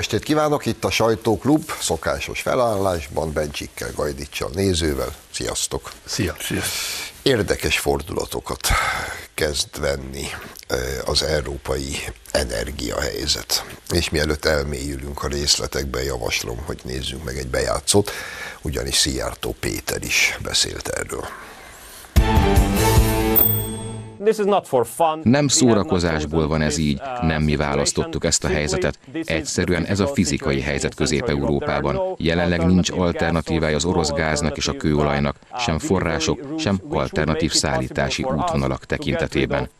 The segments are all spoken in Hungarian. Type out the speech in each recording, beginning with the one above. Jó estét kívánok, itt a Sajtóklub, szokásos felállásban, Bencsikkel, Gajdicssal, nézővel. Sziasztok! Szia! Érdekes fordulatokat kezd venni az európai energiahelyzet. És mielőtt elmélyülünk a részletekben, javaslom, hogy nézzünk meg egy bejátszót, ugyanis Szijjártó Péter is beszélt erről. Nem szórakozásból van ez így, nem mi választottuk ezt a helyzetet. Egyszerűen ez a fizikai helyzet Közép-Európában. Jelenleg nincs alternatívája az orosz gáznak és a kőolajnak, sem források, sem alternatív szállítási útvonalak tekintetében.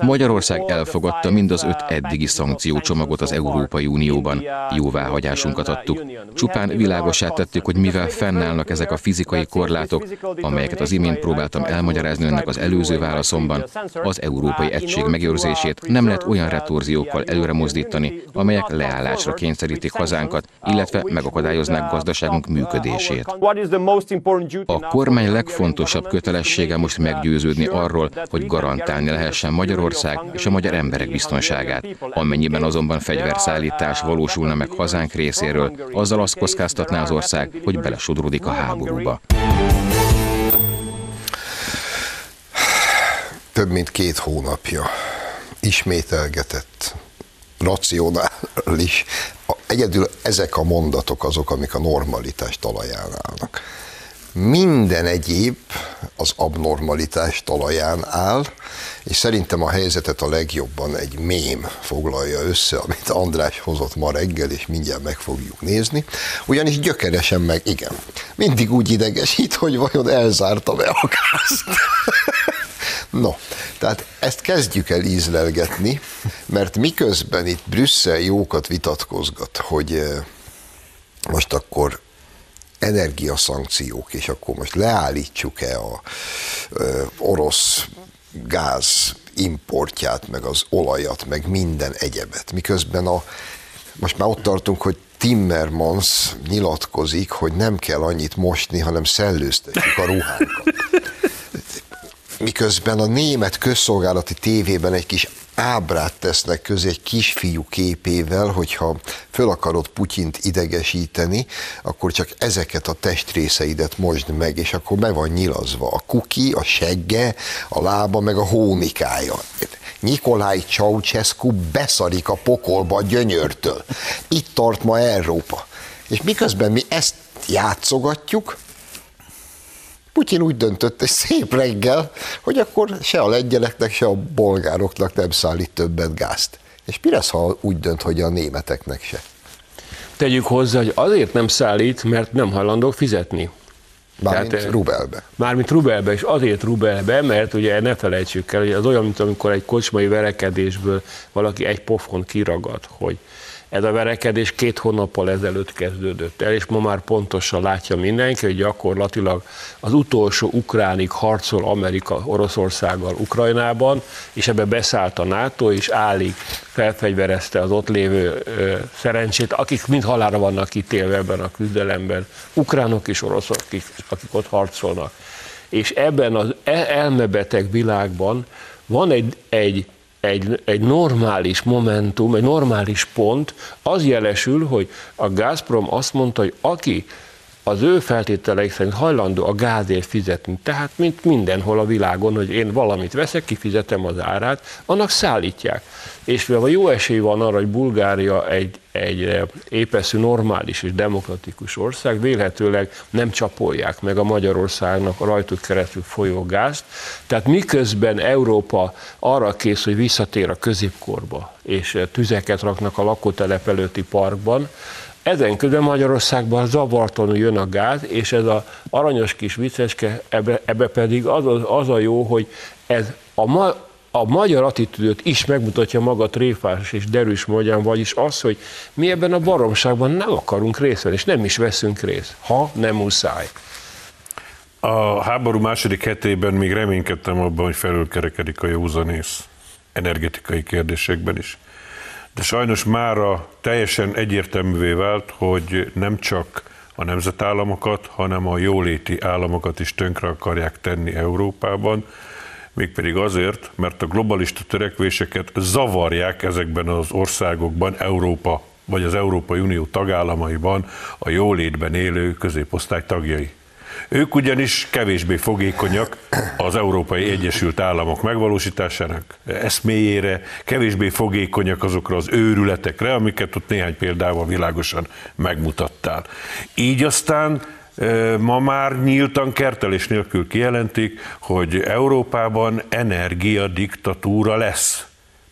Magyarország elfogadta mind az 5 eddigi szankciócsomagot az Európai Unióban. Jóváhagyásunkat adtuk. Csupán világossá tettük, hogy mivel fennállnak ezek a fizikai korlátok, amelyeket az imént próbáltam elmagyarázni önnek az előző válaszomban, az európai egység megőrzését nem lehet olyan retorziókkal előre mozdítani, amelyek leállásra kényszerítik hazánkat, illetve megakadályoznák gazdaságunk működését. A kormány legfontosabb kötelessége most meggyőződni arról, hogy garantálni lehessen Magyarország és a magyar emberek biztonságát. Amennyiben azonban fegyverszállítás valósulna meg hazánk részéről, azzal azt kockáztatná az ország, hogy belesodródik a háborúba. Több mint 2 hónapja ismételgetett, racionális. Egyedül ezek a mondatok azok, amik a normalitás talaján állnak. Minden egyéb az abnormalitás talaján áll, és szerintem a helyzetet a legjobban egy mém foglalja össze, amit András hozott ma reggel, és mindjárt meg fogjuk nézni. Ugyanis gyökeresen meg, igen, mindig úgy idegesít, hogy vajon elzártam-e a gázt. No, tehát ezt kezdjük el ízlelgetni, mert miközben itt Brüsszel jókat vitatkozgat, hogy most akkor energiaszankciók, és akkor most leállítsuk-e a orosz gáz importját, meg az olajat, meg minden egyebet. Miközben most már ott tartunk, hogy Timmermans nyilatkozik, hogy nem kell annyit mosni, hanem szellőztetjük a ruhánkat. Miközben a német közszolgálati tévében egy kis ábrát tesznek közé egy kisfiú képével, hogyha föl akarod Putyint idegesíteni, akkor csak ezeket a testrészeidet mosd meg, és akkor be van nyilazva a kuki, a segge, a lába, meg a hónikája. Nikolaj Csauceszku beszarik a pokolba a gyönyörtől. Itt tart ma Európa. És miközben mi ezt játszogatjuk, Putyin úgy döntött egy szép reggel, hogy akkor se a lengyeleknek, se a bolgároknak nem szállít többet gázt. És mi lesz, ha úgy dönt, hogy a németeknek se? Tegyük hozzá, hogy azért nem szállít, mert nem hajlandók fizetni. Mármint rubelbe. Mármint rubelbe, és azért rubelbe, mert ugye ne felejtsük el, hogy az olyan, mint amikor egy kocsmai verekedésből valaki egy pofon kiragad, hogy ez a verekedés 2 hónappal ezelőtt kezdődött el, és ma már pontosan látja mindenki, hogy gyakorlatilag az utolsó ukránig harcol Amerika Oroszországgal Ukrajnában, és ebbe beszállt a NATO, és állig felfegyverezte az ott lévő szerencsét, akik mind halálra vannak ítélve ebben a küzdelemben, ukránok és oroszok, akik ott harcolnak. És ebben az elmebeteg világban van egy normális momentum, egy normális pont, az jelesül, hogy a Gazprom azt mondta, hogy aki az ő feltételeik szerint hajlandó a gázért fizetni, tehát mint mindenhol a világon, hogy én valamit veszek, kifizetem az árát, annak szállítják. És mivel jó esély van arra, hogy Bulgária egy épeszű, normális és demokratikus ország, vélhetőleg nem csapolják meg a Magyarországnak a rajtuk keresztül folyó gázt. Tehát miközben Európa arra kész, hogy visszatér a középkorba, és tüzeket raknak a lakótelep előtti parkban, ezen közben Magyarországban zavartanul jön a gáz, és ez az aranyos kis vicceske, ebbe pedig az a jó, hogy ez a magyar attitűdöt is megmutatja maga tréfás és derűs módján, vagyis az, hogy mi ebben a baromságban nem akarunk részt venni, és nem is veszünk részt, ha nem muszáj. A háború második hetében még reménykedtem abban, hogy felülkerekedik a józanész energetikai kérdésekben is. De sajnos mára teljesen egyértelművé vált, hogy nem csak a nemzetállamokat, hanem a jóléti államokat is tönkre akarják tenni Európában, mégpedig azért, mert a globalista törekvéseket zavarják ezekben az országokban Európa vagy az Európai Unió tagállamaiban a jólétben élő középosztály tagjai. Ők ugyanis kevésbé fogékonyak az Európai Egyesült Államok megvalósításának eszméjére, kevésbé fogékonyak azokra az őrületekre, amiket ott néhány példával világosan megmutattál. Így aztán ma már nyíltan kertelés nélkül kijelentik, hogy Európában energiadiktatúra lesz.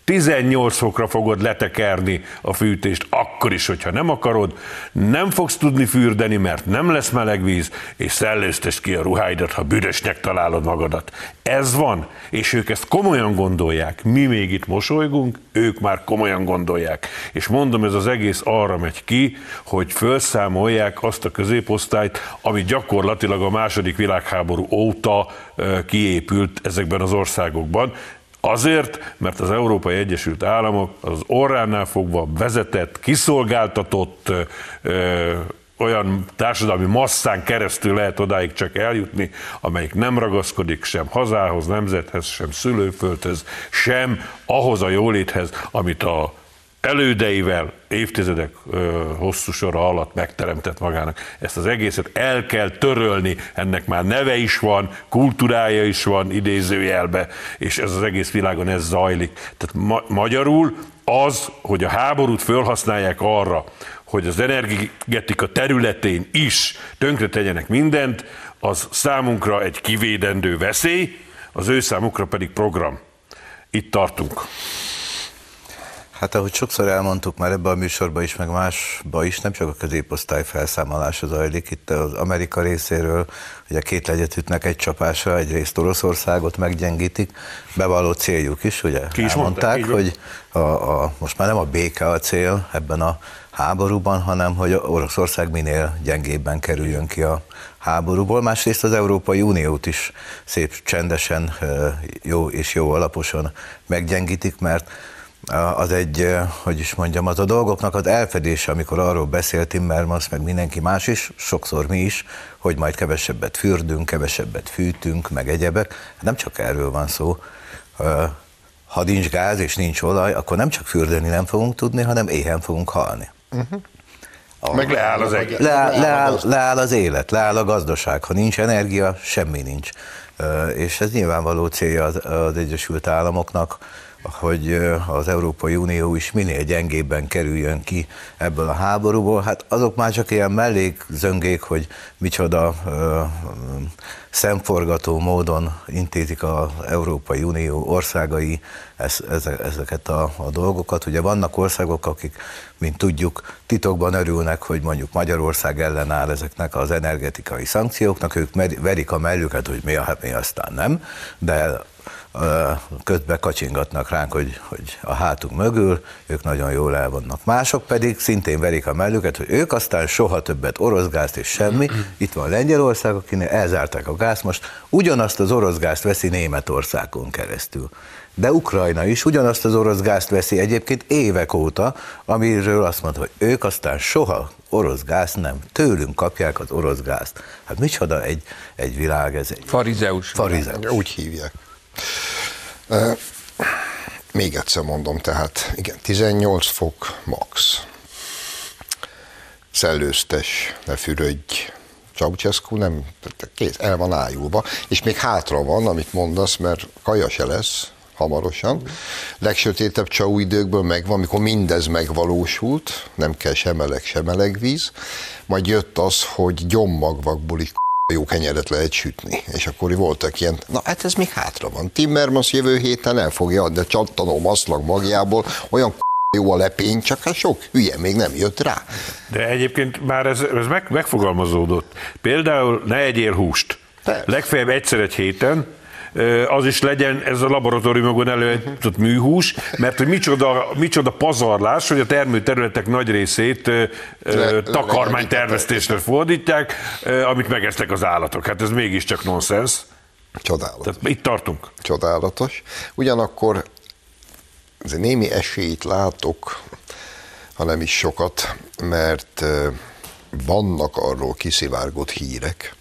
18 fokra fogod letekerni a fűtést, akkor is, hogyha nem akarod, nem fogsz tudni fürdeni, mert nem lesz meleg víz, és szellőztesd ki a ruháidat, ha büdösnek találod magadat. Ez van, és ők ezt komolyan gondolják. Mi még itt mosolygunk, ők már komolyan gondolják. És mondom, ez az egész arra megy ki, hogy felszámolják azt a középosztályt, ami gyakorlatilag a II. Világháború óta kiépült ezekben az országokban. Azért, mert az Európai Egyesült Államok az orránál fogva vezetett, kiszolgáltatott olyan társadalmi masszán keresztül lehet odáig csak eljutni, amelyik nem ragaszkodik sem hazához, nemzethez, sem szülőföldhöz, sem ahhoz a jóléthez, amit a elődeivel évtizedek hosszú sora alatt megteremtett magának. Ezt az egészet el kell törölni, ennek már neve is van, kultúrája is van, idézőjelbe, és ez az egész világon ez zajlik. Tehát magyarul az, hogy a háborút felhasználják arra, hogy az energetika területén is tönkretegyenek mindent, az számunkra egy kivédendő veszély, az ő számukra pedig program. Itt tartunk. Hát ahogy sokszor elmondtuk már ebben a műsorban is, meg másban is, nem csak a középosztály felszámolása zajlik itt az Amerika részéről, hogy a két legyet ütnek egy csapásra, egyrészt Oroszországot meggyengítik, bevalló céljuk is, ugye? Ki is elmondták, hogy most már nem a béke a cél ebben a háborúban, hanem hogy Oroszország minél gyengébben kerüljön ki a háborúból. Másrészt az Európai Uniót is szép csendesen, jó és jó alaposan meggyengítik, mert az egy, hogy is mondjam, az a dolgoknak az elfedése, amikor arról beszél Timmermans, meg mindenki más is, sokszor mi is, hogy majd kevesebbet fürdünk, kevesebbet fűtünk, meg egyebek. Nem csak erről van szó. Ha nincs gáz és nincs olaj, akkor nem csak fürdeni nem fogunk tudni, hanem éhen fogunk halni. Uh-huh. Meg leáll az egész. Leáll az élet, leáll a gazdaság. Ha nincs energia, semmi nincs. És ez nyilvánvaló célja az Egyesült Államoknak, hogy az Európai Unió is minél gyengébben kerüljön ki ebből a háborúból. Hát azok már csak ilyen mellékzöngék, hogy micsoda szemforgató módon intézik az Európai Unió országai ezeket a dolgokat. Ugye vannak országok, akik, mint tudjuk, titokban örülnek, hogy mondjuk Magyarország ellenáll ezeknek az energetikai szankcióknak, ők verik a mellüket, hogy mi aztán nem, de közben kacsingatnak ránk, hogy a hátunk mögül, ők nagyon jól el vannak. Mások pedig szintén verik a mellüket, hogy ők aztán soha többet orosz gázt és semmi. Itt van Lengyelország, akinél elzárták a gázt, most ugyanazt az orosz gázt veszi Németországon keresztül. De Ukrajna is ugyanazt az orosz gázt veszi egyébként évek óta, amiről azt mondta, hogy ők aztán soha orosz gázt nem, tőlünk kapják az orosz gázt. Hát micsoda egy világ ez. Farizeus. Úgy hívják. Még egyszer mondom, tehát igen, 18 fok max. Szellőztes, ne fürödj, Csauceszku nem, kész, el van ájulva, és még hátra van, amit mondasz, mert kaja se lesz hamarosan. Legsötétebb Csau időkből megvan, amikor mindez megvalósult, nem kell se meleg, se melegvíz, majd jött az, hogy gyommagvakból is jó kenyeret lehet sütni, és akkor voltak ilyen, na hát ez még hátra van, Timmermans jövő héten el fogja adni, de csattanó maszlag magjából, olyan jó a lepény, csak hát sok hülye még nem jött rá. De egyébként már ez megfogalmazódott. Például ne egyél húst, legfeljebb egyszer egy héten, az is legyen ez a laboratóriumokon előállított műhús, mert hogy micsoda pazarlás, hogy a termőterületek nagy részét takarmánytermesztésre fordítják, amit megesznek az állatok. Hát ez mégiscsak nonsens. Csodálatos. Tehát itt tartunk. Csodálatos. Ugyanakkor azért némi esélyt látok, ha nem is sokat, mert vannak arról kiszivárgott hírek,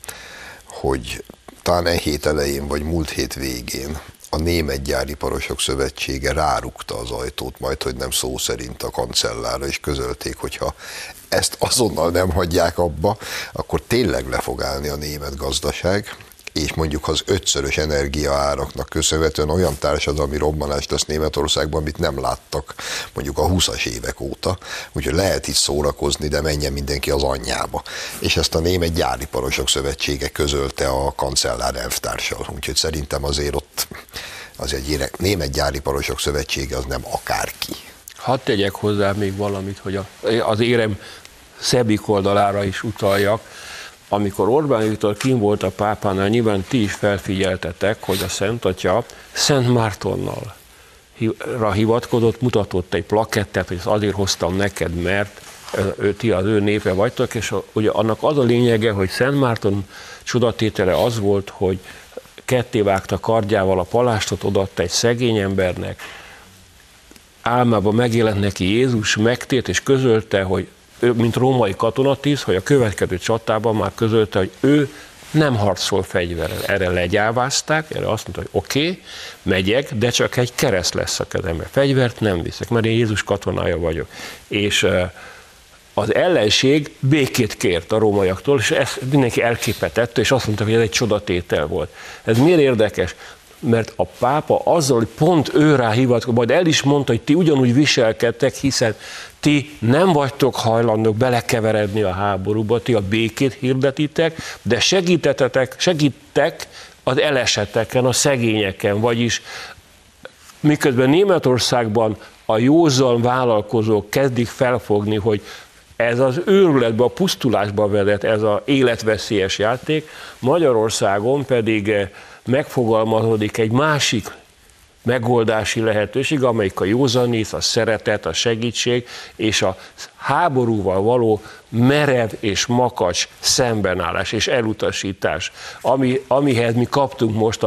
hogy talán e hét elején, vagy múlt hét végén a Német Gyáriparosok Szövetsége rárukta az ajtót, majd hogy nem szó szerint a kancellárra, és közölték, hogyha ezt azonnal nem hagyják abba, akkor tényleg le fog állni a német gazdaság, és mondjuk az 5-szörös energiaáraknak köszönhetően olyan társadalmi robbanást lesz Németországban, amit nem láttak mondjuk a 20-as évek óta, úgyhogy lehet itt szórakozni, de menjen mindenki az anyjába. És ezt a Német Gyáriparosok Szövetsége közölte a kancellár elvtársal, úgyhogy szerintem azért ott az egy Német Gyáriparosok Szövetsége az nem akárki. Hadd tegyek hozzá még valamit, hogy az érem szebbik oldalára is utaljak. Amikor Orbán Viktor kim volt a pápánál, nyilván ti is felfigyeltetek, hogy a Szent Atya Szent Mártonnal hivatkozott, mutatott egy plakettet, hogy ezt azért hoztam neked, mert ti az ő népe vagytok, és ugye annak az a lényege, hogy Szent Márton csodatétele az volt, hogy ketté vágta kardjával a palástot, odaadta egy szegény embernek, álmában megjelent neki Jézus, megtért és közölte, hogy ő, mint római katonatiszt, hogy a következő csatában már közölte, hogy ő nem harcol fegyverrel. Erre legyávázták, erre azt mondta, hogy oké, megyek, de csak egy kereszt lesz a kezembe. Fegyvert nem viszek, mert én Jézus katonája vagyok. És az ellenség békét kért a rómaiaktól, és ezt mindenki elképetette, és azt mondta, hogy ez egy csodatétel volt. Ez miért érdekes? Mert a pápa azzal, hogy pont ő rá hivatkozott, majd el is mondta, hogy ti ugyanúgy viselkedtek, hiszen ti nem vagytok hajlandók belekeveredni a háborúba, ti a békét hirdetitek, de segítek az eleseteken, a szegényeken, vagyis miközben Németországban a józan vállalkozók kezdik felfogni, hogy ez az őrületbe, a pusztulásba vezet, ez az életveszélyes játék, Magyarországon pedig megfogalmazódik egy másik megoldási lehetőség, amelyik a józanész, a szeretet, a segítség és a háborúval való merev és makacs szembenállás és elutasítás, amihez mi kaptunk most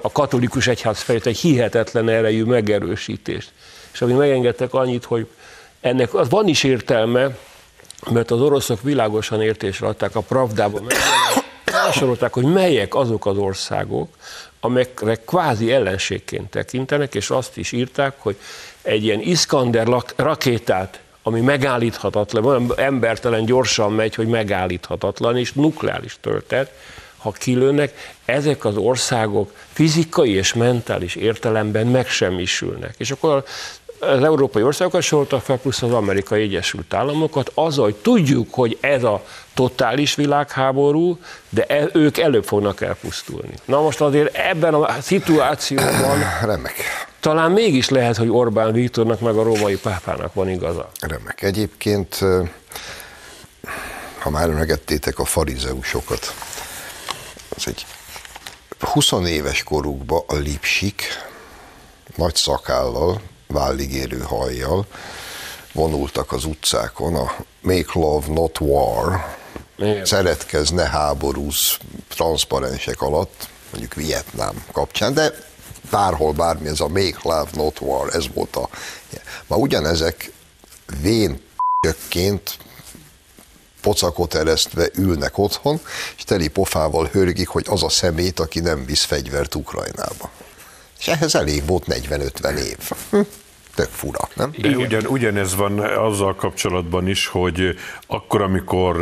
a katolikus egyház felé egy hihetetlen erejű megerősítést. És ami megengedtek annyit, hogy ennek az van is értelme, mert az oroszok világosan értésre adták a Pravdában, felsorolták, hogy melyek azok az országok, amelyekre kvázi ellenségként tekintenek, és azt is írták, hogy egy ilyen Iszkander rakétát, ami megállíthatatlan, olyan embertelen gyorsan megy, hogy megállíthatatlan, és nukleáris töltet, ha kilőnek, ezek az országok fizikai és mentális értelemben megsemmisülnek. És akkor az európai országokat soroltak fel, plusz az Amerikai Egyesült Államokat, azzal, hogy tudjuk, hogy ez a totális világháború, de ők előbb fognak elpusztulni. Na most azért ebben a szituációban remek. Talán mégis lehet, hogy Orbán Viktornak meg a római pápának van igaza. Remek. Egyébként, ha már emlegettétek a farizeusokat, az egy 20 éves korukban a lipsik nagy szakállal, válligérő hajjal vonultak az utcákon a Make Love Not War, szeretkezz, ne háborúz transzparensek alatt, mondjuk Vietnám kapcsán, de bárhol bármi ez a Make Love Not War, ez volt a... Ma ugyanezek vén p***ként pocakot eresztve ülnek otthon, és teli pofával hörgik, hogy az a szemét, aki nem visz fegyvert Ukrajnába. És ehhez elég volt 40-50 év. Tök fura, nem? Ugyanez van azzal kapcsolatban is, hogy akkor, amikor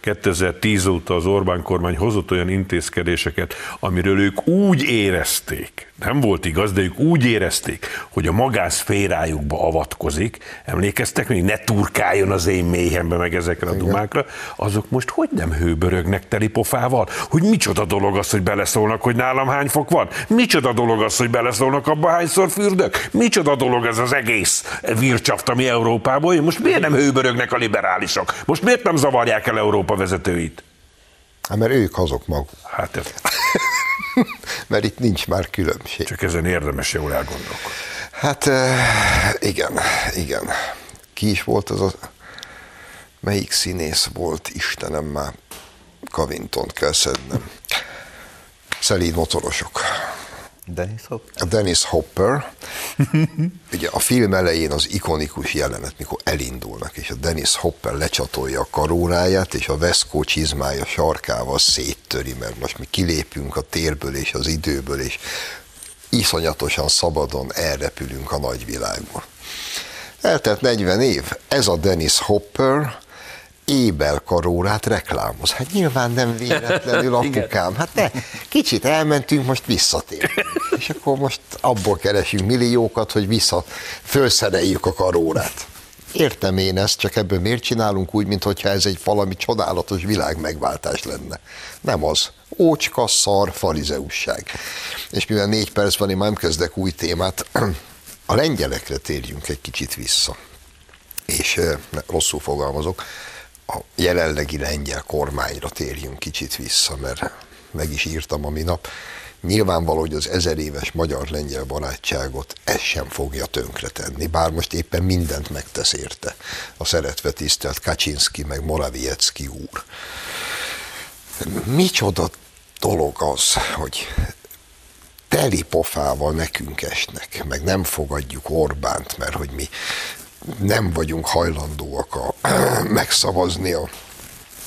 2010 óta az Orbán kormány hozott olyan intézkedéseket, amiről ők úgy érezték, nem volt igaz, de ők úgy érezték, hogy a magánszférájukba avatkozik, emlékeztek még, ne turkáljon az én méhembe meg ezekre a dumákra, azok most hogy nem hőbörögnek teli pofával, hogy micsoda dolog az, hogy beleszólnak, hogy nálam hány fok van, micsoda dolog az, hogy beleszólnak abba, hányszor fürdök, micsoda dolog ez az egész vircsaft, ami Európából jön, most miért nem hőbörögnek a liberálisok, most miért nem zavarják el Európa vezetőit? Hát mert ők azok maguk. Hát ez... mert itt nincs már különbség. Csak ezen érdemes jól elgondolkodni. Hát igen. Ki is volt az a... Melyik színész volt, Istenem, már Covington kell szednem. Szelíd motorosok. Dennis Hopper. Ugye a film elején az ikonikus jelenet, mikor elindulnak, és a Dennis Hopper lecsatolja a karóráját, és a Vesco csizmája sarkával széttöri, mert most mi kilépünk a térből és az időből, és iszonyatosan szabadon elrepülünk a nagyvilágba. Eltelt 40 év, ez a Dennis Hopper éberkarórát reklámoz. Hát nyilván nem véletlenül, apukám. Hát ne, kicsit elmentünk, most visszatérünk. És akkor most abból keresünk milliókat, hogy fölszereljük a karórát. Értem én ezt, csak ebből miért csinálunk úgy, mintha ez egy valami csodálatos világmegváltás lenne? Nem az. Ócska, szar, farizeusság. És mivel 4 perc van, én már nem kezdek új témát. A lengyelekre térjünk egy kicsit vissza. És rosszul fogalmazok, a jelenlegi lengyel kormányra térjünk kicsit vissza, mert meg is írtam a minap. Nyilvánvaló, hogy az 1000 éves magyar-lengyel barátságot ez sem fogja tönkretenni, bár most éppen mindent megtesz érte a szeretve tisztelt Kaczyński meg Morawiecki úr. Micsoda dolog az, hogy teli pofával nekünk esnek, meg nem fogadjuk Orbánt, mert hogy mi nem vagyunk hajlandóak megszavazni a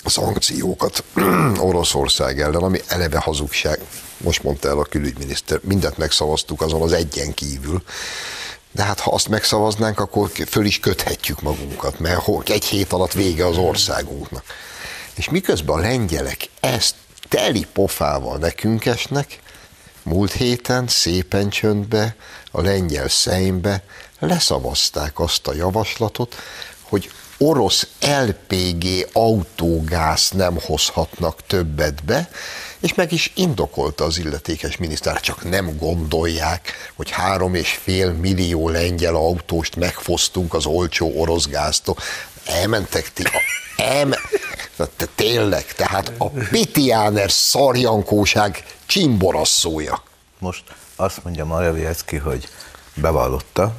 szankciókat Oroszország ellen, ami eleve hazugság. Most mondta el a külügyminiszter, mindent megszavaztuk azon az egyen kívül. De hát ha azt megszavaznánk, akkor föl is köthetjük magunkat, mert egy hét alatt vége az országunknak. És miközben a lengyelek ezt teli pofával nekünk esnek, múlt héten szépen csöndbe, a lengyel szeimbe leszavazták azt a javaslatot, hogy orosz LPG autógáz nem hozhatnak többet be, és meg is indokolta az illetékes miniszter, csak nem gondolják, hogy 3,5 millió lengyel autóst megfosztunk az olcsó orosz gáztól. Elmentek ti tényleg, tehát a pitiáner szarjankóság csimborasszója. Most azt mondja Morawiecki, hogy bevallotta,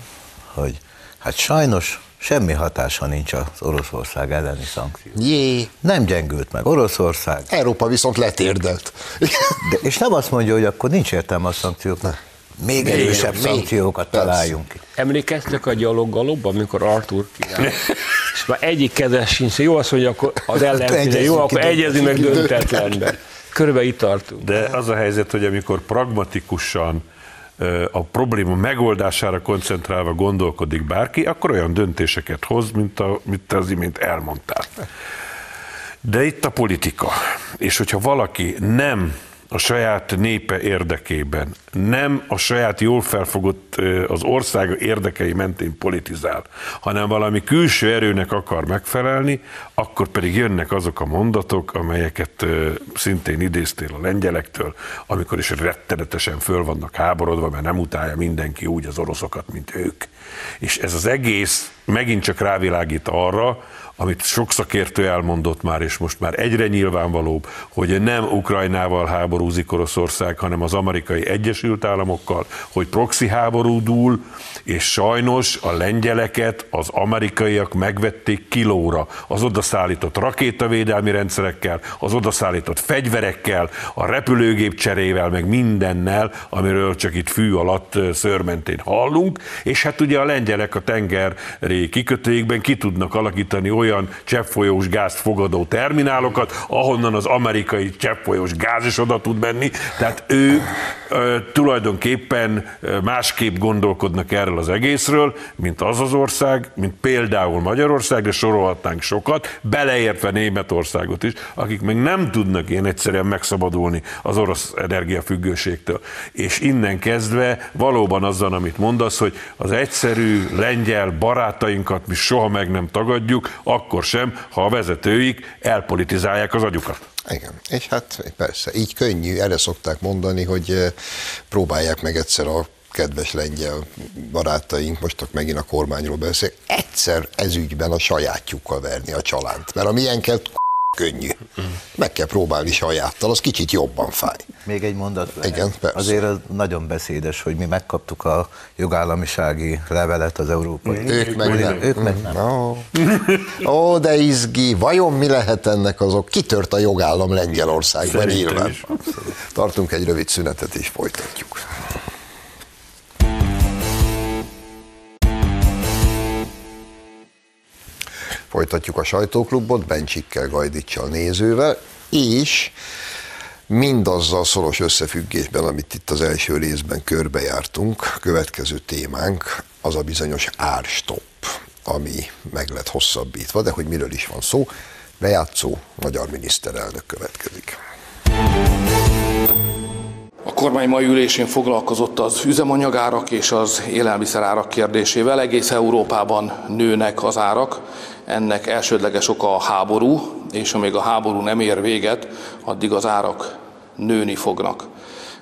hogy hát sajnos semmi hatása nincs az Oroszország elleni szankció. Jé. Nem gyengült meg Oroszország. Európa viszont letérdelt. De, és nem azt mondja, hogy akkor nincs értelme a szankcióknak. Még erősebb szankciókat találjunk ki. Emlékeztek a gyaloggalobban, amikor Arthur kiáll, és már egyik kezes sincs. Jó azt mondja, akkor az ellenféle jó, akkor egyezünk meg döntetlenben. Körülbelül itt tartunk. De az a helyzet, hogy amikor pragmatikusan a probléma megoldására koncentrálva gondolkodik bárki, akkor olyan döntéseket hoz, mint te az imént elmondtál. De itt a politika. És hogyha valaki nem a saját népe érdekében, nem a saját jól felfogott az ország érdekei mentén politizál, hanem valami külső erőnek akar megfelelni, akkor pedig jönnek azok a mondatok, amelyeket szintén idéztél a lengyelektől, amikor is rettenetesen föl vannak háborodva, mert nem utálja mindenki úgy az oroszokat, mint ők. És ez az egész megint csak rávilágít arra, amit sok szakértő elmondott már, és most már egyre nyilvánvalóbb, hogy nem Ukrajnával háborúzik Oroszország, hanem az amerikai Egyesült Államokkal, hogy proxy háború dúl, és sajnos a lengyeleket az amerikaiak megvették kilóra, az odaszállított rakétavédelmi rendszerekkel, az odaszállított fegyverekkel, a repülőgép cserével, meg mindennel, amiről csak itt fű alatt szőrmentén hallunk, és hát ugye a lengyelek a tengeri kikötőikben ki tudnak alakítani olyan cseppfolyós gázt fogadó terminálokat, ahonnan az amerikai cseppfolyós gáz is oda tud menni, tehát ő tulajdonképpen másképp gondolkodnak erről az egészről, mint az az ország, mint például Magyarország, de sorolhatnánk sokat, beleértve Németországot is, akik még nem tudnak ilyen egyszerűen megszabadulni az orosz energiafüggőségtől. És innen kezdve valóban azzal, amit mondasz, hogy az egyszerű lengyel barátainkat mi soha meg nem tagadjuk, akkor sem, ha a vezetőik elpolitizálják az agyukat. Igen, és hát persze, így könnyű, erre szokták mondani, hogy próbálják meg egyszer a kedves lengyel barátaink, most megint a kormányról beszélek, egyszer ezügyben a sajátjukkal verni a csalánt, mert a milyenket könnyű. Meg kell próbálni sajáttal, az kicsit jobban fáj. Még egy mondat. Igen, persze. Azért az nagyon beszédes, hogy mi megkaptuk a jogállamisági levelet az európai. Ők meg nem. Ó, de izgi, vajon mi lehet ennek azok? Kitört a jogállam Lengyelországban írván. Tartunk egy rövid szünetet és folytatjuk. Folytatjuk a Sajtóklubot Bencsikkel, Gajdicssal, Nézővel, és mindazzal szoros összefüggésben, amit itt az első részben körbejártunk. A következő témánk az a bizonyos árstopp, ami meg lett hosszabbítva, de hogy miről is van szó, lejátszó magyar miniszterelnök következik. A kormány mai ülésén foglalkozott az üzemanyagárak és az élelmiszerárak kérdésével. Egész Európában nőnek az árak, ennek elsődleges oka a háború, és amíg a háború nem ér véget, addig az árak nőni fognak.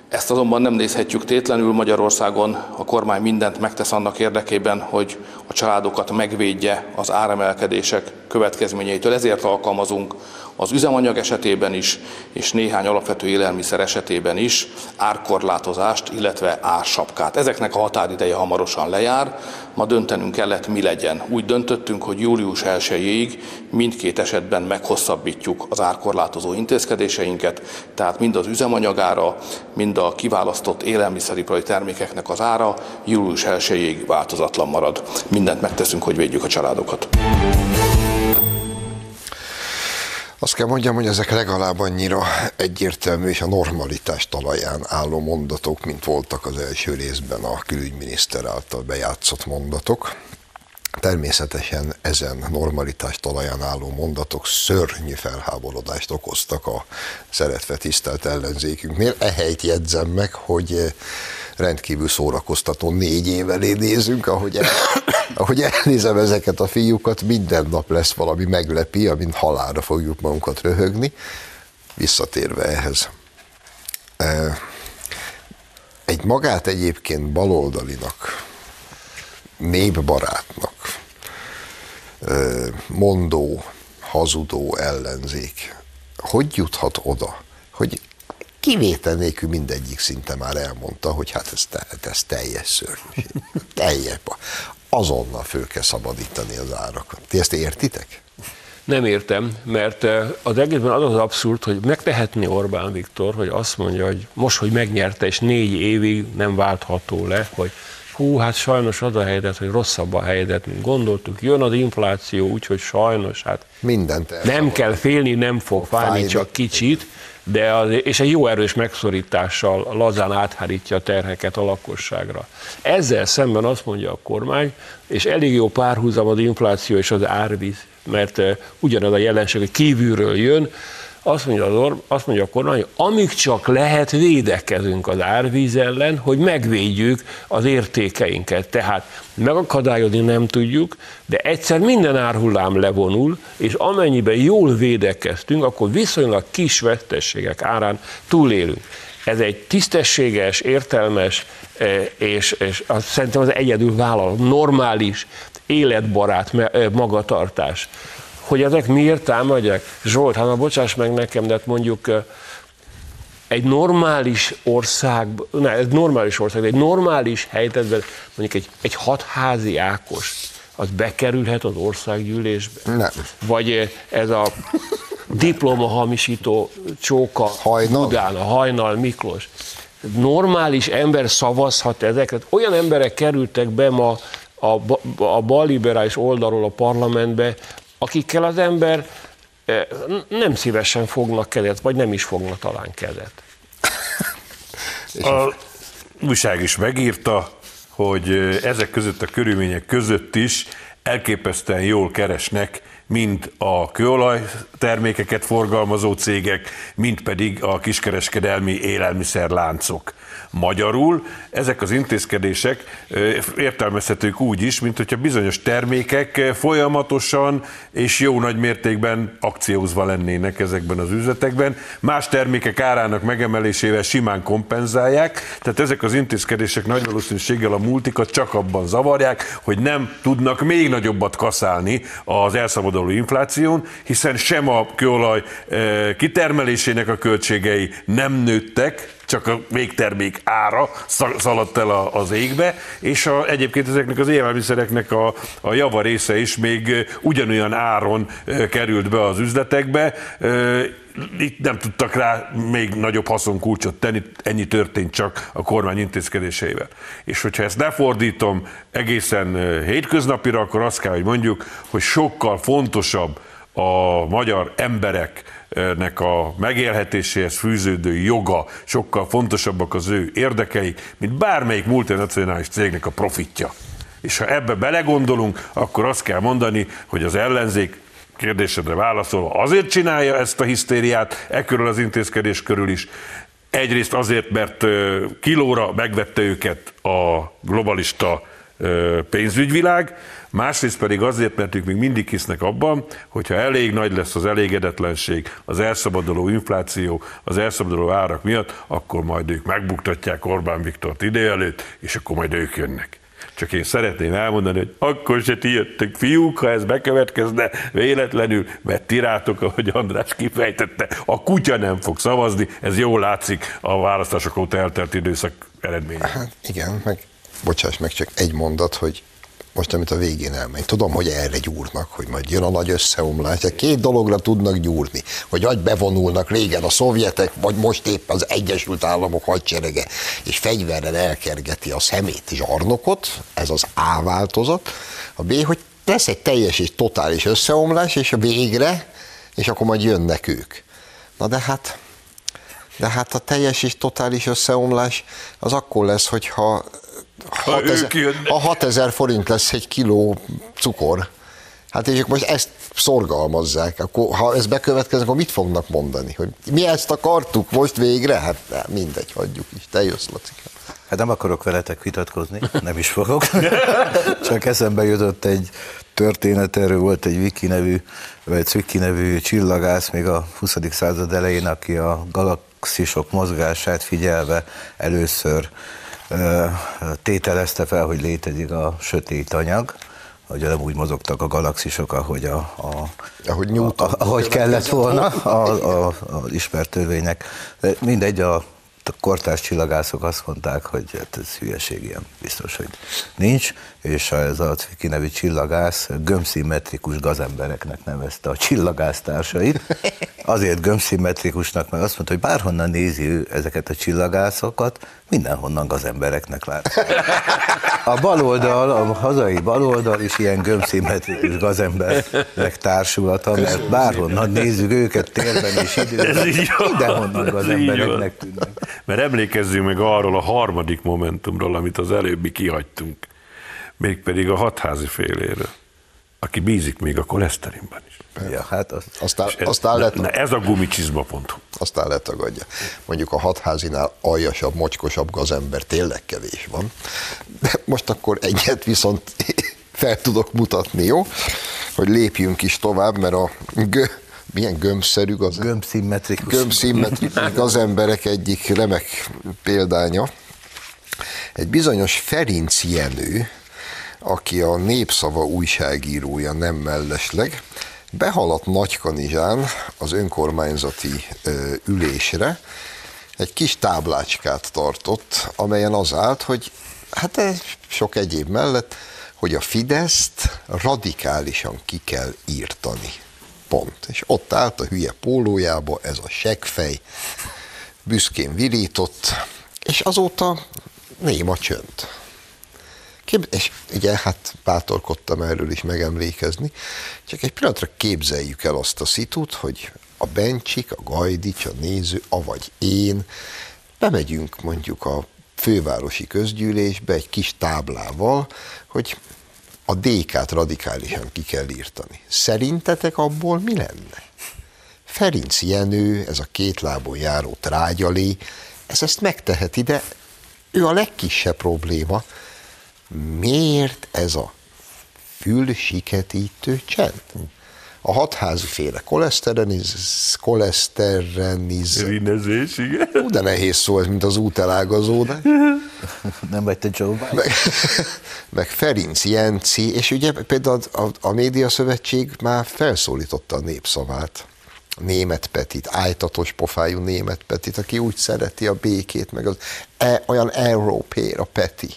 Ezt azonban nem nézhetjük tétlenül. Magyarországon a kormány mindent megtesz annak érdekében, hogy a családokat megvédje az áremelkedések következményeitől. Ezért alkalmazunk az üzemanyag esetében is, és néhány alapvető élelmiszer esetében is árkorlátozást, illetve ársapkát. Ezeknek a határideje hamarosan lejár, ma döntenünk kellett, mi legyen. Úgy döntöttünk, hogy július 1-jéig mindkét esetben meghosszabbítjuk az árkorlátozó intézkedéseinket, tehát mind az üzemanyagára, mind a kiválasztott élelmiszeripari termékeknek az ára július 1-jéig változatlan marad. Mindent megteszünk, hogy védjük a családokat. Azt kell mondjam, hogy ezek legalább annyira egyértelmű és a normalitás talaján álló mondatok, mint voltak az első részben a külügyminiszter által bejátszott mondatok. Természetesen ezen normalitás talaján álló mondatok szörnyű felháborodást okoztak a szeretve tisztelt ellenzékünknél. Ehelyt jegyzem meg, hogy rendkívül szórakoztató 4 év elé nézünk, ahogy elnézem ezeket a fiúkat, minden nap lesz valami meglepi, amin halálra fogjuk magunkat röhögni. Visszatérve ehhez. Egy magát egyébként baloldalinak, népbarátnak mondó, hazudó ellenzék hogy juthat oda, hogy kivétel nélkül mindegyik szinte már elmondta, hogy hát ez teljes szörnyűség. Azonnal föl kell szabadítani az árakat. Ti ezt értitek? Nem értem, mert az egészben az az abszurd, hogy megtehetni Orbán Viktor, hogy azt mondja, hogy most, hogy megnyerte, és 4 évig nem váltható le, hogy hú, hát sajnos az a helyzet, hogy rosszabb a helyzet, mint gondoltuk, jön az infláció, úgyhogy sajnos, hát mindent nem kell félni, nem fog fájni, csak kicsit, de és egy jó erős megszorítással lazán áthárítja a terheket a lakosságra. Ezzel szemben azt mondja a kormány, és elég jó párhuzam az infláció és az árvíz, mert ugyanaz a jelenség, hogy kívülről jön, azt mondja a kormány, hogy amíg csak lehet, védekezünk az árvíz ellen, hogy megvédjük az értékeinket. Tehát megakadályozni nem tudjuk, de egyszer minden árhullám levonul, és amennyiben jól védekeztünk, akkor viszonylag kis veszteségek árán túlélünk. Ez egy tisztességes, értelmes, és szerintem az egyedül vállal, normális, életbarát magatartás. Hogy ezek miért támadják? Zsolt, hát bocsáss meg nekem, de mondjuk egy normális ország, egy normális helyzetben mondjuk egy hatházi Ákos, az bekerülhet az országgyűlésbe? Nem. Vagy ez a diplomahamisító csóka Budán, a Hajnal Miklós. Normális ember szavazhat ezeket? Olyan emberek kerültek be ma a balliberális oldalról a parlamentbe, akikkel az ember nem szívesen fognak kezet, vagy nem is fognak talán kezet. A újság is megírta, hogy ezek között a körülmények között is elképesztően jól keresnek mind a kőolajtermékeket forgalmazó cégek, mind pedig a kiskereskedelmi élelmiszerláncok. Magyarul ezek az intézkedések értelmezhetők úgy is, mint hogyha bizonyos termékek folyamatosan és jó nagy mértékben akciózva lennének ezekben az üzletekben. Más termékek árának megemelésével simán kompenzálják, tehát ezek az intézkedések nagy valószínűséggel a multikat csak abban zavarják, hogy nem tudnak még nagyobbat kaszálni az elszabaduló infláción, hiszen sem a kőolaj kitermelésének a költségei nem nőttek, csak a végtermék ára szaladt el az égbe, és egyébként ezeknek az élelmiszereknek a java része is még ugyanolyan áron került be az üzletekbe. Itt nem tudtak rá még nagyobb haszonkulcsot tenni, ennyi történt csak a kormány intézkedéseivel. És hogyha ezt lefordítom egészen hétköznapira, akkor azt kell, hogy mondjuk, hogy sokkal fontosabb a magyar embereknek a megélhetéséhez fűződő joga, sokkal fontosabbak az ő érdekeik, mint bármelyik multinacionális cégnek a profitja. És ha ebbe belegondolunk, akkor azt kell mondani, hogy az ellenzék, kérdésedre válaszolva, azért csinálja ezt a hisztériát, ekörül az intézkedés körül is. Egyrészt azért, mert kilóra megvette őket a globalista pénzügyvilág, másrészt pedig azért, mert ők még mindig hisznek abban, hogyha elég nagy lesz az elégedetlenség, az elszabaduló infláció, az elszabaduló árak miatt, akkor majd ők megbuktatják Orbán Viktort idő előtt, és akkor majd ők jönnek. Csak én szeretném elmondani, hogy akkor se ti jöttök, fiúk, ha ez bekövetkezne véletlenül, mert ti rátok, ahogy András kifejtette, a kutya nem fog szavazni, ez jól látszik a választások óta eltelt időszak eredménye. Hát igen, meg bocsáss meg, csak egy mondat, hogy most, amit a végén elmegy, tudom, hogy erre gyúrnak, hogy majd jön a nagy összeomlás, két dologra tudnak gyúrni, hogy vagy bevonulnak régen a szovjetek, vagy most épp az Egyesült Államok hadserege, és fegyverrel elkergeti a szemét zsarnokot, ez az A változat, a B, hogy lesz egy teljes és totális összeomlás, és a végre, és akkor majd jönnek ők. Na de hát a teljes és totális összeomlás az akkor lesz, hogyha ha 6000 forint lesz egy kiló cukor, hát és most ezt szorgalmazzák, akkor ha ez bekövetkezik, akkor mit fognak mondani? Hogy mi ezt akartuk most végre? Hát mindegy, hagyjuk is, te jössz, Laci. Hát nem akarok veletek vitatkozni, nem is fogok. Csak eszembe jutott egy történet, erről volt egy Viki nevű, vagy Cvikki nevű csillagász még a 20. század elején, aki a galaxisok mozgását figyelve először tételezte fel, hogy létezik a sötét anyag, hogy nem úgy mozogtak a galaxisok, ahogy ahogy kellett volna az ismert törvénynek. De mindegy, a kortárs csillagászok azt mondták, hogy hát ez hülyeség, ilyen biztos, hogy nincs, és ez a Cvikki nevű csillagász gömbszimmetrikus gazembereknek nevezte a csillagásztársait. Azért gömbszimmetrikusnak, mert azt mondta, hogy bárhonnan nézi ő ezeket a csillagászokat, mindenhonnan gazembereknek látszik. A baloldal, a hazai baloldal is ilyen gömbszimmetrikus gazembernek társulata, mert bárhonnan nézzük őket térben és időben, mindenhonnan gazembereknek tűnnek. Mert emlékezzünk meg arról a harmadik momentumról, amit az előbbi kihagytunk, mégpedig a hatházi féléről, aki bízik még a koleszterinben is. Ja, hát ez a gumicsizma.hu. Aztán letagadja. Mondjuk a hatházinál aljasabb, mocskosabb gazember tényleg kevés van. De most akkor egyet viszont fel tudok mutatni, jó? Hogy lépjünk is tovább, mert a milyen gömbszerű gazemberek? Gömbszimmetrikus gazemberek egyik remek példánya. Egy bizonyos Ferenc Jenő, aki a Népszava újságírója nem mellesleg, behaladt Nagykanizsán az önkormányzati ülésre, egy kis táblácskát tartott, amelyen az állt, hogy hát sok egyéb mellett, hogy a Fideszt radikálisan ki kell írtani. Pont. És ott állt a hülye pólójába, ez a seggfej, büszkén virított, és azóta néma csönd. És ugye, hát bátorkodtam erről is megemlékezni, csak egy pillanatra képzeljük el azt a szitút, hogy a Bencsik, a Gajdics, a néző, avagy én, bemegyünk mondjuk a fővárosi közgyűlésbe egy kis táblával, hogy a DK-t radikálisan ki kell írtani. Szerintetek abból mi lenne? Ferenc Jenő, ez a két lábon járó trágyalé, ezt megteheti, de ő a legkisebb probléma. Miért ez a fülsiketítő csend? A hatházi féle koleszterinezés, igen. De nehéz szó ez, mint az útelágazódás. Nem vagy te Joe Biden. Meg Ferenc Jenci, és ugye például a Médiaszövetség már felszólította a Népszavát. Németh Petit, ájtatos pofájú Németh Petit, aki úgy szereti a békét, meg az olyan európéra Peti.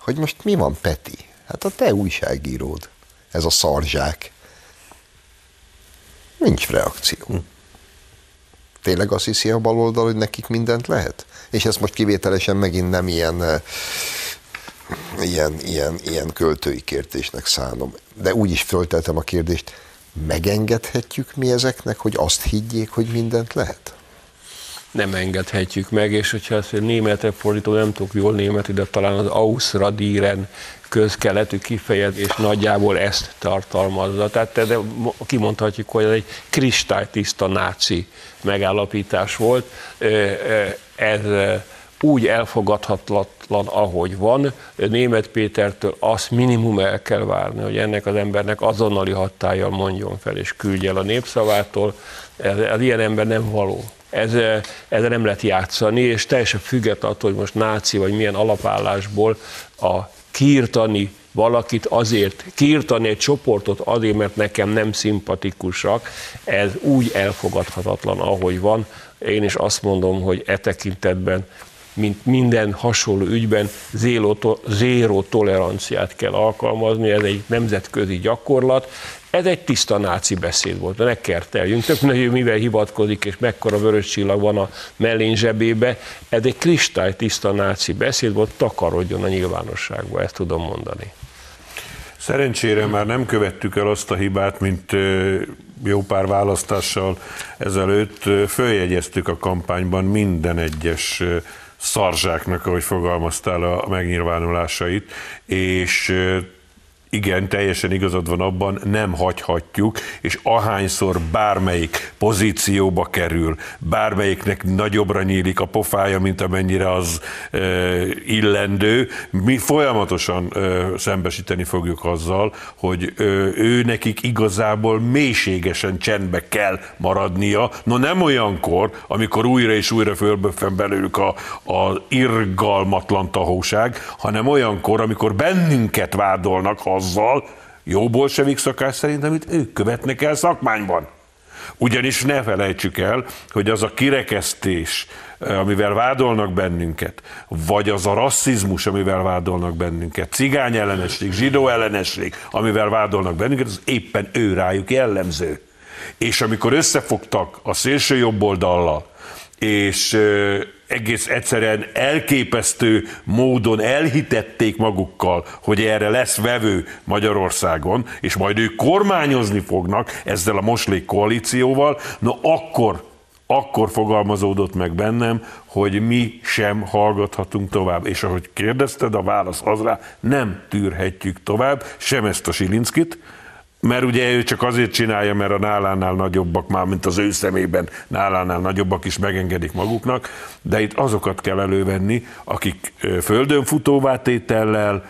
Hogy most mi van, Peti? Hát a te újságíród, ez a szarzsák. Nincs reakció. Tényleg azt hiszi a baloldal, hogy nekik mindent lehet? És ezt most kivételesen megint nem ilyen költői kérdésnek szánom. De úgy is fölteltem a kérdést, megengedhetjük mi ezeknek, hogy azt higgyék, hogy mindent lehet? Nem engedhetjük meg, és hogyha ezt németre fordítom, nem tudok jól németül, de talán az Ausradieren közkeletű kifejezés nagyjából ezt tartalmazza. Tehát kimondhatjuk, hogy ez egy kristálytiszta náci megállapítás volt. Ez úgy elfogadhatatlan, ahogy van. Németh Pétertől azt minimum el kell várni, hogy ennek az embernek azonnali hatállyal mondjon fel, és küldje el a népszavától. Az ilyen ember nem való. Ezzel nem lehet játszani, és teljesen független attól, hogy most náci vagy milyen alapállásból kiirtani valakit azért, kiirtani egy csoportot azért, mert nekem nem szimpatikusak, ez úgy elfogadhatatlan, ahogy van. Én is azt mondom, hogy e tekintetben, mint minden hasonló ügyben zéró toleranciát kell alkalmazni, ez egy nemzetközi gyakorlat. Ez egy tiszta náci beszéd volt, de ne kerteljünk, tök nagyon mivel hivatkozik, és mekkora vörös csillag van a mellén zsebébe. Ez egy kristálytiszta náci beszéd volt, takarodjon a nyilvánosságba, ezt tudom mondani. Szerencsére már nem követtük el azt a hibát, mint jó pár választással ezelőtt. Följegyeztük a kampányban minden egyes szarzsáknak, ahogy fogalmaztál, a megnyilvánulásait, és igen, teljesen igazad van abban, nem hagyhatjuk, és ahányszor bármelyik pozícióba kerül, bármelyiknek nagyobbra nyílik a pofája, mint amennyire az illendő, mi folyamatosan szembesíteni fogjuk azzal, hogy ő nekik igazából mélységesen csendbe kell maradnia, no nem olyankor, amikor újra és újra fölböffen belőlük az irgalmatlan tahóság, hanem olyankor, amikor bennünket vádolnak azzal, jó bolsevik szakás szerint, amit ők követnek el szakmányban. Ugyanis ne felejtsük el, hogy az a kirekesztés, amivel vádolnak bennünket, vagy az a rasszizmus, amivel vádolnak bennünket, cigány ellenesség, zsidó ellenesség, amivel vádolnak bennünket, az éppen ő rájuk jellemző. És amikor összefogtak a szélső jobboldallal, és egész egyszerűen elképesztő módon elhitették magukkal, hogy erre lesz vevő Magyarországon, és majd ők kormányozni fognak ezzel a moslék koalícióval, na akkor fogalmazódott meg bennem, hogy mi sem hallgathatunk tovább. És ahogy kérdezted, a válasz az rá, nem tűrhetjük tovább sem ezt a Silinszkit, mert ugye ő csak azért csinálja, mert a nálánál nagyobbak, már mint az ő szemében nálánál nagyobbak is megengedik maguknak, de itt azokat kell elővenni, akik földön futóvátétellel,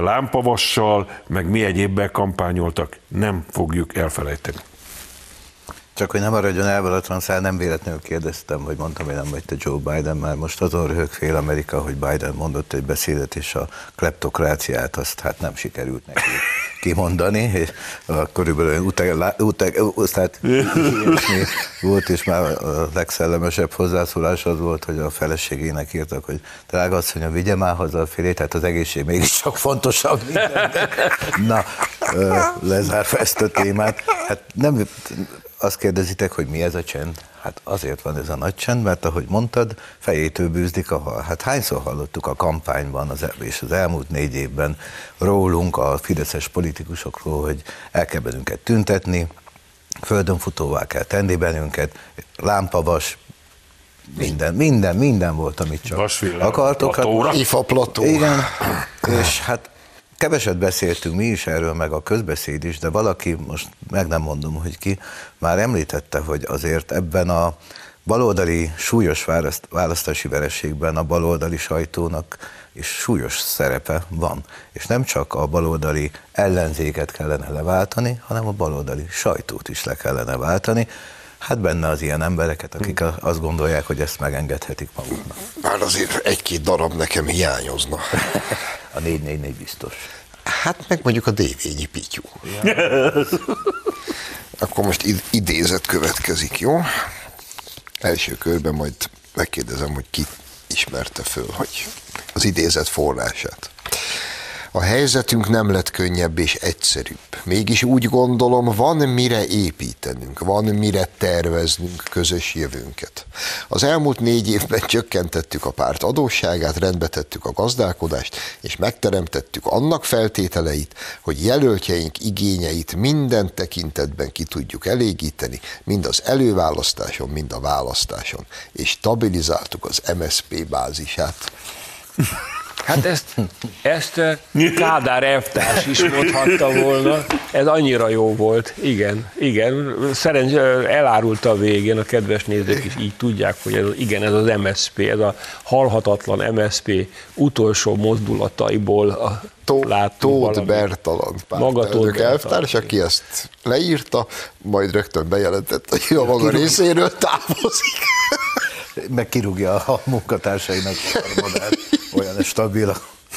lámpavassal, meg mi egyébben kampányoltak. Nem fogjuk elfelejteni. Csak hogy nem maradjon elvaratlan szál, nem véletlenül kérdeztem, vagy mondtam, hogy nem vagy te Joe Biden, már most azon röhög fél Amerika, hogy Biden mondott egy beszédet, és a kleptokráciát azt hát nem sikerült neki kimondani, és körülbelül ilyesmi volt, és már a legszellemesebb hozzászólás az volt, hogy a feleségének írtak, hogy drága asszonyom, vigye már haza a férjét, hát az egészség mégiscsak fontosabb mindennek. Na, lezárva ezt a témát, hát nem... Azt kérdezitek, hogy mi ez a csend? Hát azért van ez a nagy csend, mert ahogy mondtad, fejétől bűzlik a hal. Hát hányszor hallottuk a kampányban és az elmúlt 4 évben rólunk, a fideszes politikusokról, hogy el kell bennünket tüntetni, földönfutóvá kell tenni bennünket, lámpavas, minden volt, amit csak Vasvilla, akartok. Hát, IFA plató. Igen, és hát keveset beszéltünk mi is erről, meg a közbeszéd is, de valaki, most meg nem mondom, hogy ki, már említette, hogy azért ebben a baloldali súlyos választási vereségben a baloldali sajtónak is súlyos szerepe van. És nem csak a baloldali ellenzéket kellene leváltani, hanem a baloldali sajtót is le kellene váltani. Hát benne az ilyen embereket, akik azt gondolják, hogy ezt megengedhetik maguknak. Már azért 1-2 darab nekem hiányozna. A 444 biztos. Hát meg mondjuk a Dévényi Pityu. Ja. Akkor most idézet következik, jó? Első körben majd megkérdezem, hogy ki ismerte föl, hogy az idézet forrását. A helyzetünk nem lett könnyebb és egyszerűbb. Mégis úgy gondolom, van mire építenünk, van mire terveznünk közös jövőnket. Az elmúlt 4 évben csökkentettük a párt adósságát, rendbetettük a gazdálkodást, és megteremtettük annak feltételeit, hogy jelöltjeink igényeit minden tekintetben ki tudjuk elégíteni, mind az előválasztáson, mind a választáson, és stabilizáltuk az MSZP bázisát. Hát ezt Kádár elvtárs is mondhatta volna, ez annyira jó volt, igen, szerencsére elárulta a végén, a kedves nézők is így tudják, hogy ez az MSZP, ez a halhatatlan MSZP utolsó mozdulataiból a Tóth Bertalán pártelnök elvtárs, aki ezt leírta, majd rögtön bejelentett, hogy a maga részéről távozik. Meg kirúgja a munkatársainak a harmadát, olyan stabil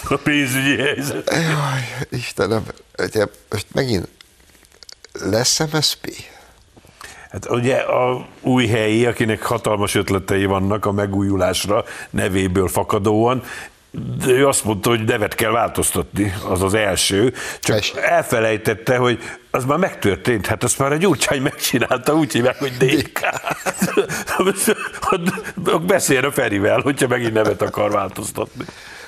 a pénzügyi helyzet. Jaj, Istenem, most megint lesz MSZP? Hát ugye a új helyi, akinek hatalmas ötletei vannak a megújulásra nevéből fakadóan, de ő azt mondta, hogy nevet kell változtatni, az az első, csak elfelejtette, hogy az már megtörtént, hát azt már a Gyurcsány megcsinálta, úgy hívják, hogy DK. Beszéljen a Ferivel, hogyha megint nevet akar változtatni.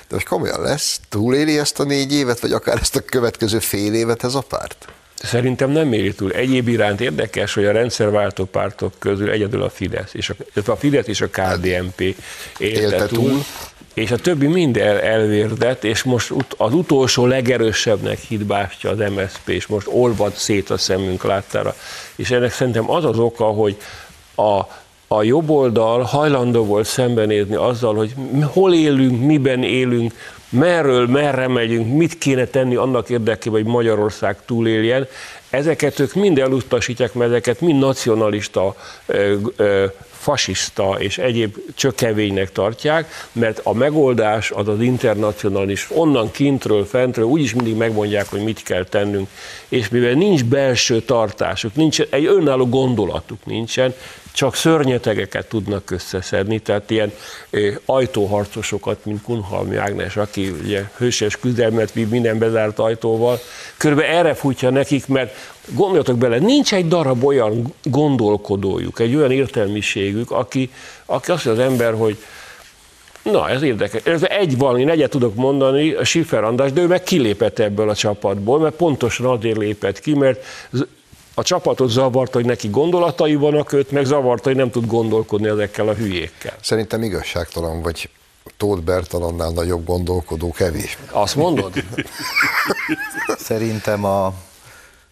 De most komolyan lesz? Túléli ezt a 4 évet, vagy akár ezt a következő fél évet ez a párt? Szerintem nem éri túl. Egyéb iránt érdekes, hogy a rendszerváltó pártok közül egyedül a Fidesz, és a Fidesz és a KDNP élte túl. És a többi mind elvérdett, és most az utolsó legerősebbnek hitt bástya az MSZP, és most olvad szét a szemünk láttára. És ennek szerintem az az oka, hogy a jobb oldal hajlandó volt szembenézni azzal, hogy hol élünk, miben élünk, merről, merre megyünk, mit kéne tenni annak érdekében, hogy Magyarország túléljen. Ezeket ők mind elutasítják, mert ezeket mind nacionalista, fasiszta és egyéb csökevénynek tartják, mert a megoldás az az internacionalis, onnan kintről, fentről úgyis mindig megmondják, hogy mit kell tennünk, és mivel nincs belső tartásuk, nincs, egy önálló gondolatuk nincsen, csak szörnyetegeket tudnak összeszedni, tehát ilyen ajtóharcosokat, mint Kunhalmi Ágnes, aki ugye hőses küzdelmet vív minden bezárt ajtóval, körülbelül erre futja nekik, mert gondoljatok bele, nincs egy darab olyan gondolkodójuk, egy olyan értelmiségük, aki azt mondja az ember, hogy na, ez érdekes. Ez egy valami, egyet tudok mondani, a Schiffer András, de ő meg kilépett ebből a csapatból, mert pontosan azért lépett ki, mert a csapatot zavart, hogy neki gondolatai vannak, őt meg zavart, hogy nem tud gondolkodni ezekkel a hülyékkel. Szerintem igazságtalan vagy. Tóth Bertalannál nagyobb gondolkodó kevés. Azt mondod? Szerintem ha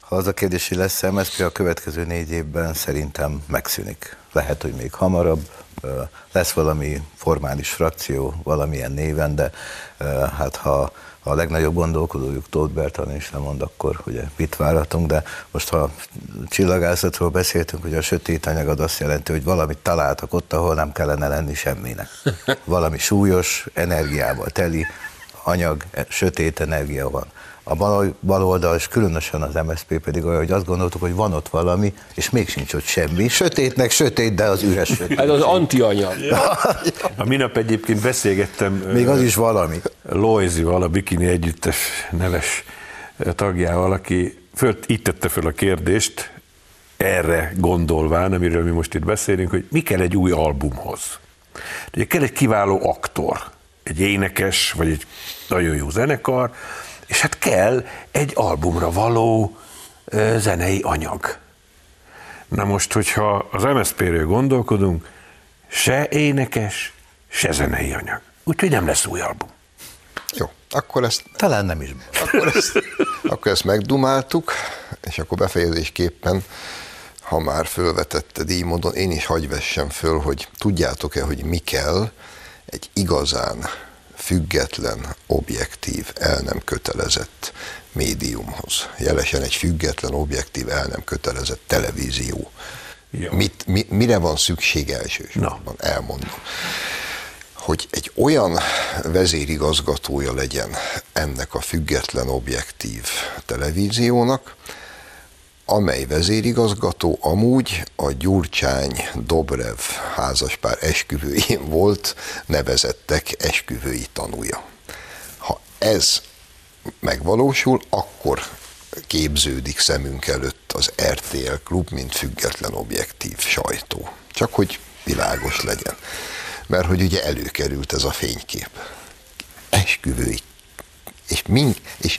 az a kérdés, hogy lesz MSZP a következő 4 évben, szerintem megszűnik. Lehet, hogy még hamarabb. Lesz valami formális frakció, valamilyen néven, de hát ha a legnagyobb gondolkodójuk Tóth Bertalán is lemond, akkor ugye mit várhatunk, de most ha csillagászatról beszéltünk, hogy a sötét anyagad azt jelenti, hogy valamit találtak ott, ahol nem kellene lenni semminek. Valami súlyos, energiával teli anyag, sötét energia van. A baloldal, és különösen az MSZP pedig olyan, hogy azt gondoltuk, hogy van ott valami, és még sincs ott semmi. Sötétnek sötét, de az üres sötét. Ez az antianyag. A minap egyébként beszélgettem... Még az is valami. Lóizival, a Bikini Együttes neves tagjával, aki így tette föl a kérdést, erre gondolván, amiről mi most itt beszélünk, hogy mi kell egy új albumhoz. Ugye kell egy kiváló aktor, egy énekes, vagy egy nagyon jó zenekar, és hát kell egy albumra való zenei anyag. Na most, hogyha az MSZP-ről gondolkodunk, se énekes, se zenei anyag. Úgyhogy nem lesz új album. Jó, akkor ezt... Talán nem is. Akkor ezt megdumáltuk, és akkor befejezésképpen, ha már fölvetetted így módon, én is hagy vessem föl, hogy tudjátok-e, hogy mi kell egy igazán független, objektív, el nem kötelezett médiumhoz. Jelesen egy független, objektív, el nem kötelezett televízió. Mire van szükség elsősorban? Elmondom. Hogy egy olyan vezérigazgatója legyen ennek a független, objektív televíziónak, amely vezérigazgató amúgy a Gyurcsány-Dobrev házaspár esküvőjén volt, nevezettek esküvői tanúja. Ha ez megvalósul, akkor képződik szemünk előtt az RTL Klub, mint független objektív sajtó. Csak hogy világos legyen. Mert hogy ugye előkerült ez a fénykép. Esküvői. És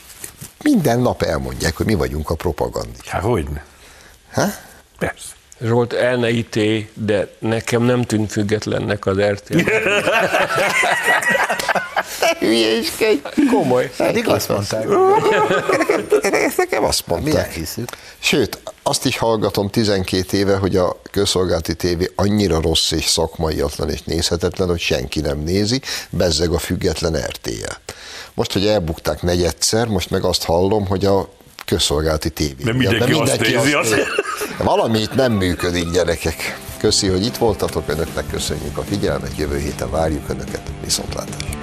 minden nap elmondják, hogy mi vagyunk a propagandisták. Hát hogyne. Há? Persze. Zsolt, el ne ítélj, de nekem nem tűnt függetlennek az RTL. Te hülyéskedj! Komoly. Eddig azt mondták. Nekem azt mondták. Sőt, azt is hallgatom 12 éve, hogy a közszolgálati tévé annyira rossz és szakmaiatlan és nézhetetlen, hogy senki nem nézi, bezzeg a független RTL. Most, hogy elbukták negyedszer, most meg azt hallom, hogy a közszolgálati tévé. De mindenki, mindenki azt nézi. Valami itt nem működik, gyerekek. Köszi, hogy itt voltatok, önöknek köszönjük a figyelmet, jövő héten várjuk önöket, viszontlátásra.